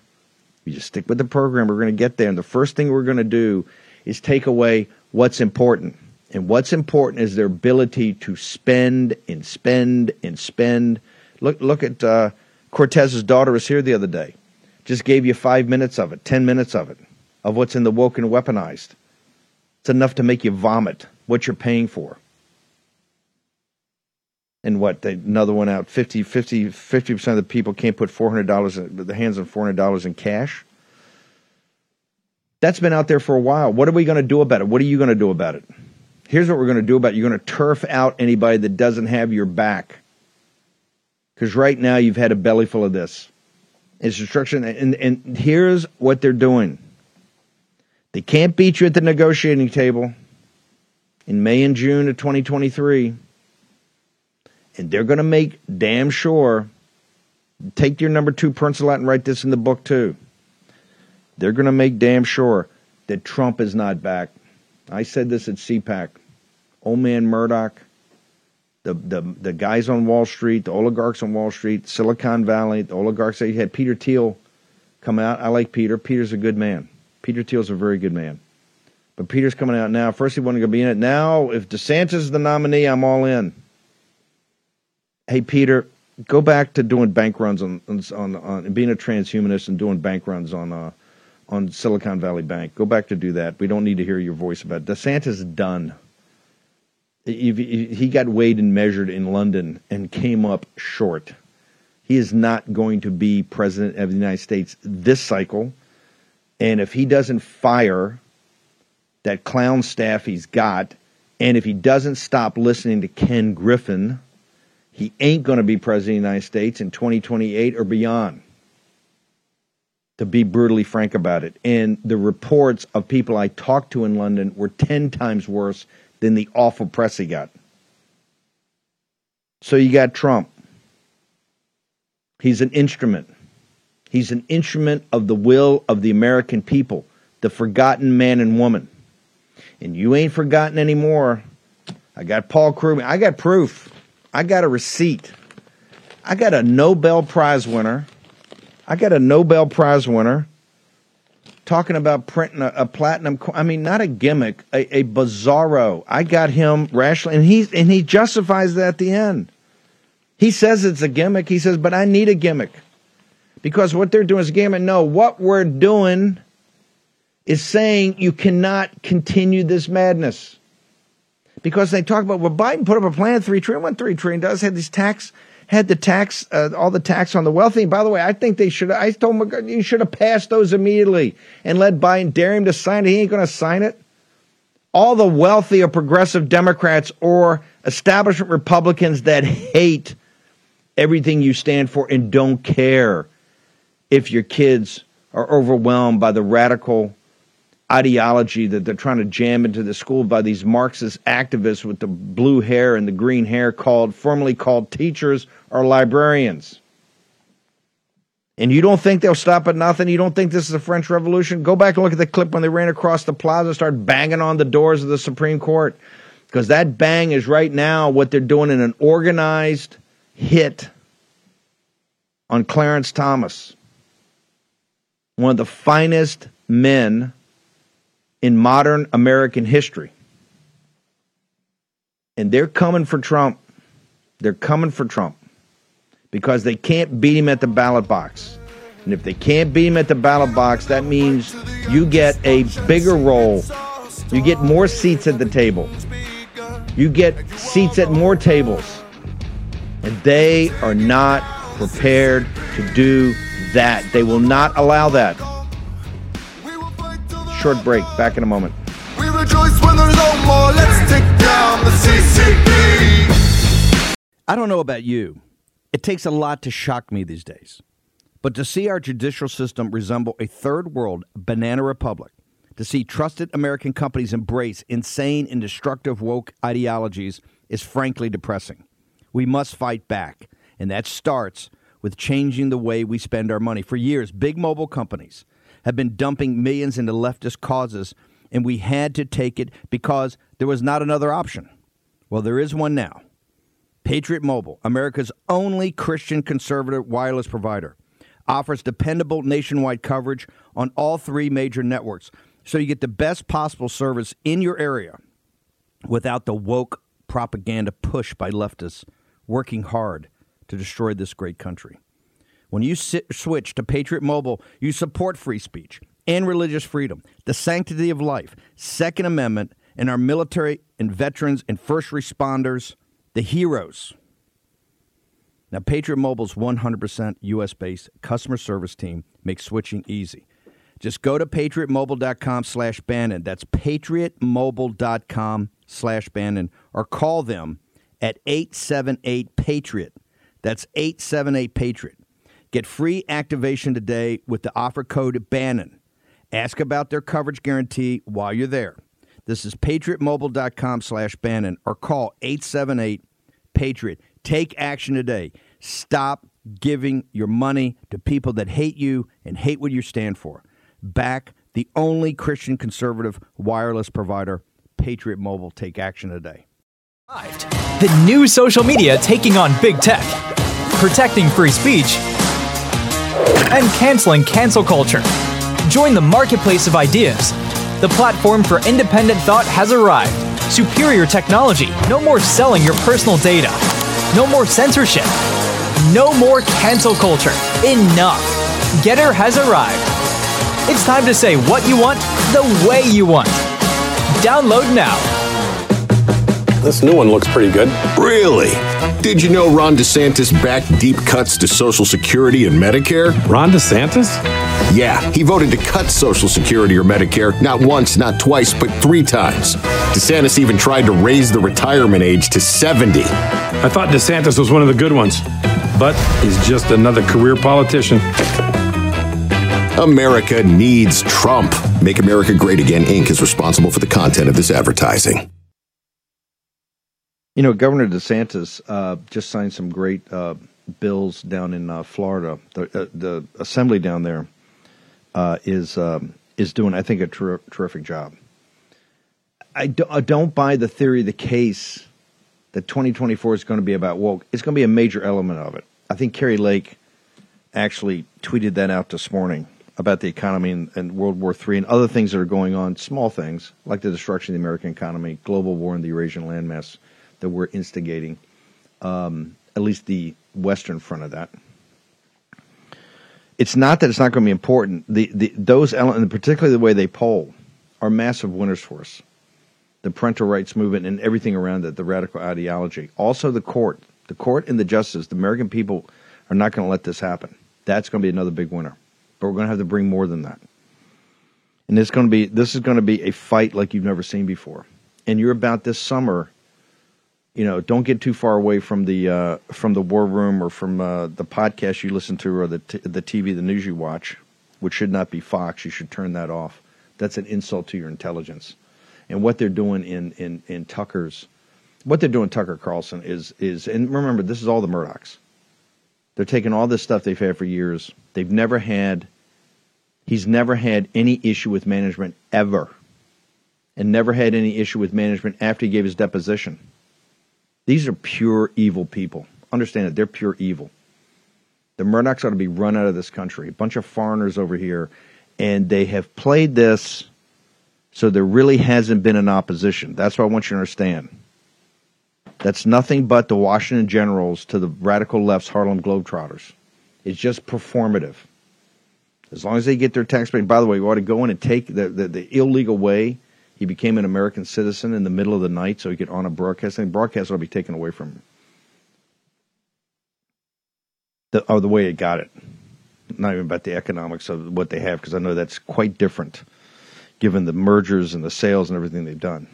You just stick with the program. We're going to get there. And the first thing we're going to do is take away what's important. And what's important is their ability to spend and spend and spend. Look, look at uh, Cortez's daughter was here the other day. Just gave you five minutes of it, ten minutes of it, of what's in the woke and weaponized. It's enough to make you vomit what you're paying for. And what, they, another one out, fifty, fifty, fifty percent of the people can't put four hundred dollars in, the hands on four hundred dollars in cash. That's been out there for a while. What are we going to do about it? What are you going to do about it? Here's what we're going to do about it. You're going to turf out anybody that doesn't have your back. Because right now you've had a belly full of this. It's destruction. And, and here's what they're doing. They can't beat you at the negotiating table in May and June of twenty twenty-three. And they're going to make damn sure, take your number two pencil out and write this in the book too. They're going to make damn sure that Trump is not back. I said this at CPAC. Old man Murdoch, the, the the guys on Wall Street, the oligarchs on Wall Street, Silicon Valley, the oligarchs. They had Peter Thiel come out. I like Peter. Peter's a good man. Peter Thiel's a very good man. But Peter's coming out now. First he wasn't going to be in it. Now, if DeSantis is the nominee, I'm all in. Hey, Peter, go back to doing bank runs on on, on being a transhumanist and doing bank runs on uh, on Silicon Valley Bank. Go back to do that. We don't need to hear your voice about it. DeSantis is done. He, he got weighed and measured in London and came up short. He is not going to be president of the United States this cycle. And if he doesn't fire that clown staff he's got, and if he doesn't stop listening to Ken Griffin, he ain't going to be president of the United States in twenty twenty-eight or beyond, to be brutally frank about it. And the reports of people I talked to in London were ten times worse than the awful press he got. So you got Trump. He's an instrument. He's an instrument of the will of the American people, the forgotten man and woman. And you ain't forgotten anymore. I got Paul Krugman. I got proof. I got a receipt. I got a Nobel Prize winner. I got a Nobel Prize winner talking about printing a, a platinum. I mean, not a gimmick, a, a bizarro. I got him rationally, and he and he justifies that at the end. He says it's a gimmick. He says, but I need a gimmick because what they're doing is a gimmick. No, what we're doing is saying you cannot continue this madness. Because they talk about, well, Biden put up a plan, three trillion, what three trillion does, had these tax, had the tax, uh, all the tax on the wealthy. And by the way, I think they should. I told him you should have passed those immediately and let Biden dare him to sign it. He ain't going to sign it. All the wealthy are progressive Democrats or establishment Republicans that hate everything you stand for and don't care if your kids are overwhelmed by the radical ideology that they're trying to jam into the school by these Marxist activists with the blue hair and the green hair called, formerly called teachers or librarians. And you don't think they'll stop at nothing? You don't think this is the French Revolution? Go back and look at the clip when they ran across the plaza and started banging on the doors of the Supreme Court. Because that bang is right now what they're doing in an organized hit on Clarence Thomas, one of the finest men in modern American history. And they're coming for Trump. They're coming for Trump because they can't beat him at the ballot box. And if they can't beat him at the ballot box, that means you get a bigger role. You get more seats at the table. You get seats at more tables. And they are not prepared to do that. They will not allow that. Short break. Back in a moment. We rejoice when there's no more. Let's take down the C C P. I don't know about you. It takes a lot to shock me these days. But to see our judicial system resemble a third world banana republic, to see trusted American companies embrace insane and destructive woke ideologies is frankly depressing. We must fight back. And that starts with changing the way we spend our money. For years, big mobile companies have been dumping millions into leftist causes, and we had to take it because there was not another option. Well, there is one now. Patriot Mobile, America's only Christian conservative wireless provider, offers dependable nationwide coverage on all three major networks, so you get the best possible service in your area without the woke propaganda push by leftists working hard to destroy this great country. When you sit, switch to Patriot Mobile, you support free speech and religious freedom, the sanctity of life, Second Amendment, and our military and veterans and first responders, the heroes. Now, Patriot Mobile's one hundred percent U S-based customer service team makes switching easy. Just go to patriotmobile.com slash Bannon. That's patriotmobile.com slash Bannon. Or call them at eight seven eight PATRIOT. That's eight seven eight PATRIOT. Get free activation today with the offer code Bannon. Ask about their coverage guarantee while you're there. This is patriotmobile.com slash Bannon or call eight seven eight PATRIOT. Take action today. Stop giving your money to people that hate you and hate what you stand for. Back the only Christian conservative wireless provider, Patriot Mobile. Take action today. The new social media taking on big tech, protecting free speech, and canceling cancel culture. Join the marketplace of ideas. The platform for independent thought has arrived. Superior technology. No more selling your personal data. No more censorship. No more cancel culture. Enough. Getter has arrived. It's time to say what you want, the way you want. Download now. This new one looks pretty good. Really? Did you know Ron DeSantis backed deep cuts to Social Security and Medicare? Ron DeSantis? Yeah, he voted to cut Social Security or Medicare not once, not twice, but three times. DeSantis even tried to raise the retirement age to seventy. I thought DeSantis was one of the good ones, but he's just another career politician. America needs Trump. Make America Great Again, Incorporated is responsible for the content of this advertising. You know, Governor DeSantis uh, just signed some great uh, bills down in uh, Florida. The, uh, the assembly down there Uh, is um, is doing, I think, a ter- terrific job. I, do, I don't buy the theory, the case that twenty twenty-four is going to be about woke. It's going to be a major element of it. I think Carrie Lake actually tweeted that out this morning about the economy and, and World War Three and other things that are going on, small things like the destruction of the American economy, global war in the Eurasian landmass that we're instigating, um, at least the Western front of that. It's not that it's not going to be important. The, the those elements, particularly the way they poll, are massive winners for us. The parental rights movement and everything around it, the radical ideology. Also the court. The court and the justice, the American people are not going to let this happen. That's going to be another big winner. But we're going to have to bring more than that. And it's going to be this is going to be a fight like you've never seen before. And you're about this summer, you know, don't get too far away from the uh, from the war room or from uh, the podcast you listen to or the t- the T V, the news you watch, which should not be Fox. You should turn that off. That's an insult to your intelligence. And what they're doing in, in, in Tucker's, what they're doing Tucker Carlson is, is, and remember, this is all the Murdochs. They're taking all this stuff they've had for years. They've never had, he's never had any issue with management ever. And never had any issue with management after he gave his deposition. These are pure evil people. Understand it. They're pure evil. The Murdochs ought to be run out of this country. A bunch of foreigners over here. And they have played this so there really hasn't been an opposition. That's what I want you to understand. That's nothing but the Washington Generals to the radical left's Harlem Globetrotters. It's just performative. As long as they get their tax money. By the way, you ought to go in and take the, the, the illegal way. He became an American citizen in the middle of the night so he could on a broadcast. And broadcast will be taken away from him. The, oh, the way it got it. Not even about the economics of what they have, because I know that's quite different given the mergers and the sales and everything they've done.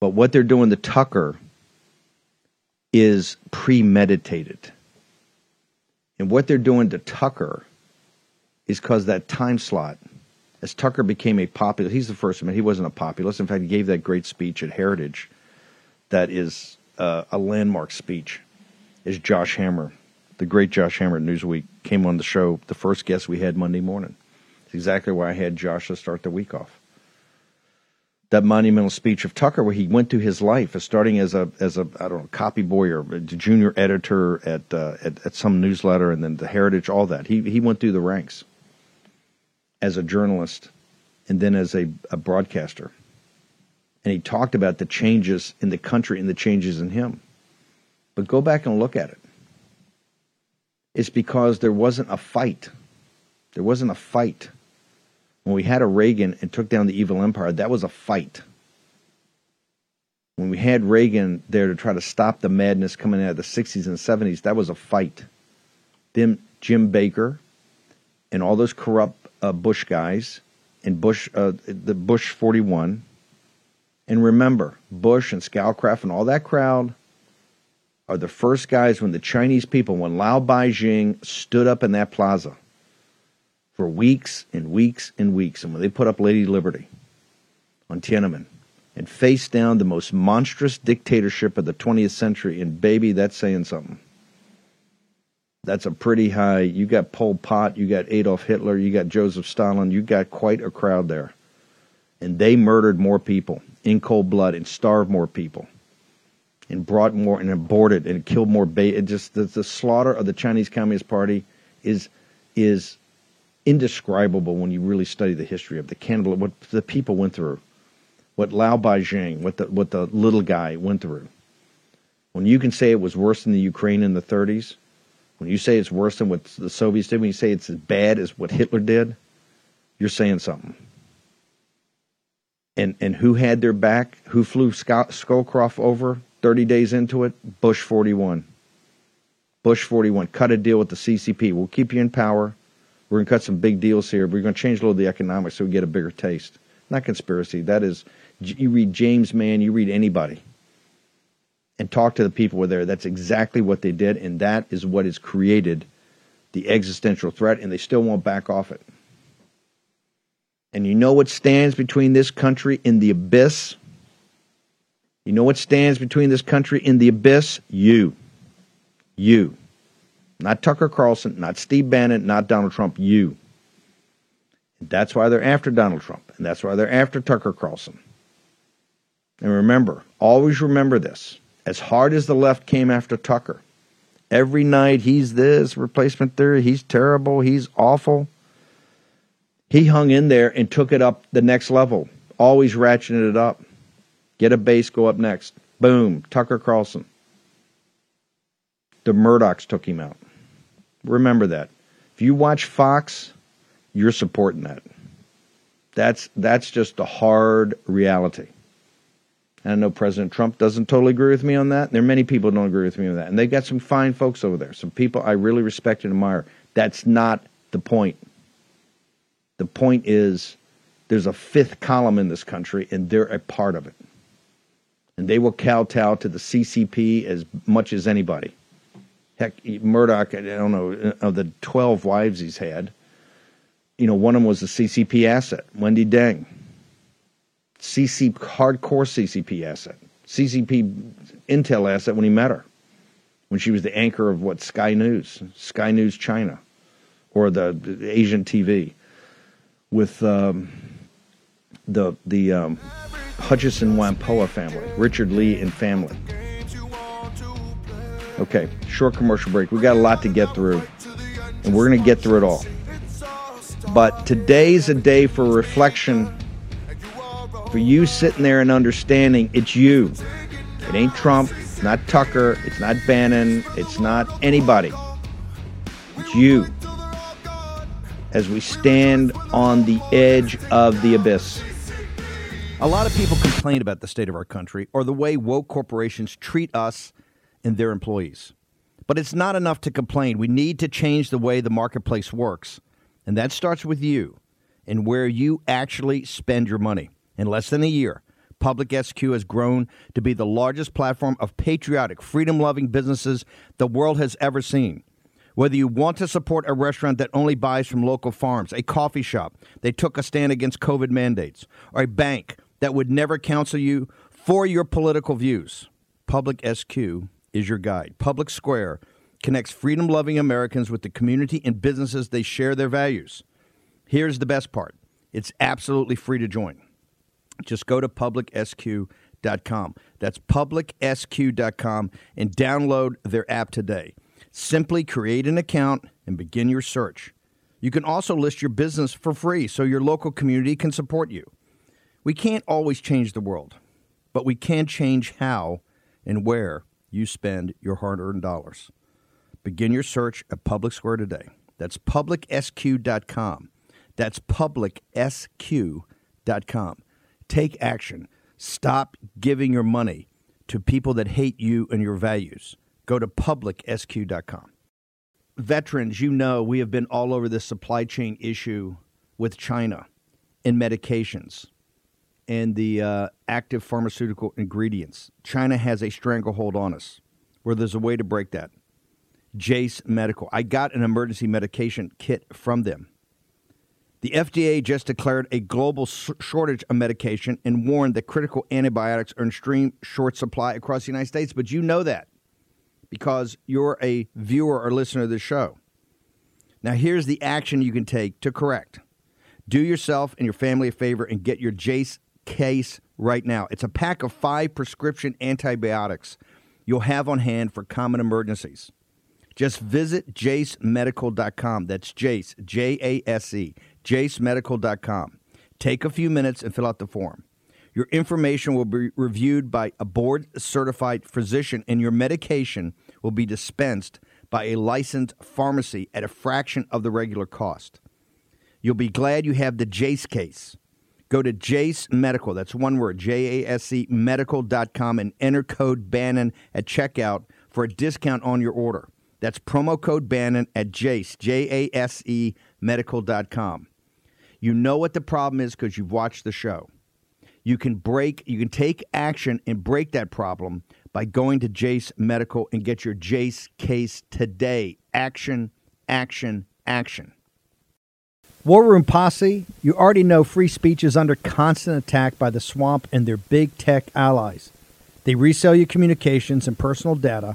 But what they're doing to Tucker is premeditated. And what they're doing to Tucker is because that time slot, as Tucker became a populist, he's the first man. He wasn't a populist. In fact, he gave that great speech at Heritage that is uh, a landmark speech. Is Josh Hammer, the great Josh Hammer at Newsweek, came on the show, the first guest we had Monday morning. It's exactly why I had Josh to start the week off. That monumental speech of Tucker where he went through his life, as starting as a, as a I don't know, copy boy or junior editor at, uh, at, at some newsletter and then the Heritage, all that. He, he went through the ranks. as a journalist and then as a, a broadcaster. And he talked about the changes in the country and the changes in him. But go back and look at it. It's because there wasn't a fight. There wasn't a fight. When we had a Reagan and took down the evil empire, that was a fight. When we had Reagan there to try to stop the madness coming out of the sixties and seventies, that was a fight. Then Jim Baker and all those corrupt uh, Bush guys and Bush, uh, the Bush forty-one. And remember, Bush and Scowcroft and all that crowd are the first guys when the Chinese people, when Lao Beijing stood up in that plaza for weeks and weeks and weeks, and when they put up Lady Liberty on Tiananmen and faced down the most monstrous dictatorship of the twentieth century, and baby, that's saying something. That's a pretty high. You got Pol Pot, you got Adolf Hitler, you got Joseph Stalin, you got quite a crowd there. And they murdered more people in cold blood and starved more people and brought more and aborted and killed more babies. Just the, the slaughter of the Chinese Communist Party is is indescribable when you really study the history of the cannibal, what the people went through, what Lao Beijing, what the, what the little guy went through. When you can say it was worse than the Ukraine in the thirties, when you say it's worse than what the Soviets did, when you say it's as bad as what Hitler did, you're saying something. And and who had their back? Who flew Scowcroft over thirty days into it? Bush forty-one. Bush forty-one. Cut a deal with the C C P. We'll keep you in power. We're going to cut some big deals here. We're going to change a little of the economics so we get a bigger taste. Not conspiracy. That is, you read James Mann, you read anybody, and talk to the people who were there. That's exactly what they did, and that is what has created the existential threat, and they still won't back off it. And you know what stands between this country and the abyss? You know what stands between this country and the abyss? You. You. Not Tucker Carlson, not Steve Bannon, not Donald Trump. You. And that's why they're after Donald Trump, and that's why they're after Tucker Carlson. And remember, always remember this. As hard as the left came after Tucker, every night he's this, replacement theory, he's terrible, he's awful. He hung in there and took it up the next level, always ratcheting it up. Get a base, go up next. Boom, Tucker Carlson. The Murdochs took him out. Remember that. If you watch Fox, you're supporting that. That's that's just the hard reality. And I know President Trump doesn't totally agree with me on that. There are many people who don't agree with me on that. And they've got some fine folks over there, some people I really respect and admire. That's not the point. The point is there's a fifth column in this country, and they're a part of it. And they will kowtow to the C C P as much as anybody. Heck, Murdoch, I don't know, of the twelve wives he's had, you know, one of them was a C C P asset, Wendy Deng. C C P, hardcore C C P asset. C C P intel asset when he met her, when she was the anchor of what, Sky News, Sky News China, or the, the Asian T V. With um, the the um, Hutchison Wampoa family, Richard Lee and family. Okay, short commercial break. We got a lot to get through, and we're going to get through it all. But today's a day for reflection, for you sitting there and understanding it's you. It ain't Trump, it's not Tucker, it's not Bannon, it's not anybody. It's you. As we stand on the edge of the abyss. A lot of people complain about the state of our country or the way woke corporations treat us and their employees. But it's not enough to complain. We need to change the way the marketplace works. And that starts with you and where you actually spend your money. In less than a year, Public S Q has grown to be the largest platform of patriotic, freedom-loving businesses the world has ever seen. Whether you want to support a restaurant that only buys from local farms, a coffee shop that took a stand against COVID mandates, or a bank that would never counsel you for your political views, Public S Q is your guide. Public Square connects freedom-loving Americans with the community and businesses they share their values. Here's the best part. It's absolutely free to join. Just go to public S Q dot com. That's public S Q dot com and download their app today. Simply create an account and begin your search. You can also list your business for free so your local community can support you. We can't always change the world, but we can change how and where you spend your hard-earned dollars. Begin your search at Public Square today. That's public S Q dot com. That's public S Q dot com. Take action. Stop giving your money to people that hate you and your values. Go to public S Q dot com. Veterans, you know, we have been all over this supply chain issue with China and medications and the uh, active pharmaceutical ingredients. China has a stranglehold on us where there's a way to break that. Jace Medical. I got an emergency medication kit from them. The F D A just declared a global sh- shortage of medication and warned that critical antibiotics are in extreme short supply across the United States. But you know that because you're a viewer or listener of this show. Now, here's the action you can take to correct. Do yourself and your family a favor and get your Jace case right now. It's a pack of five prescription antibiotics you'll have on hand for common emergencies. Just visit jace medical dot com. That's Jace, J A S E, jace medical dot com. Take a few minutes and fill out the form. Your information will be reviewed by a board-certified physician, and your medication will be dispensed by a licensed pharmacy at a fraction of the regular cost. You'll be glad you have the Jace case. Go to Jace Medical, that's one word, J A S E, medical dot com, and enter code Bannon at checkout for a discount on your order. That's promo code Bannon at Jace, J A S E, medical dot com. You know what the problem is because you've watched the show. You can break, you can take action and break that problem by going to Jace Medical and get your Jace case today. Action, action, action. War Room Posse, you already know free speech is under constant attack by the swamp and their big tech allies. They resell your communications and personal data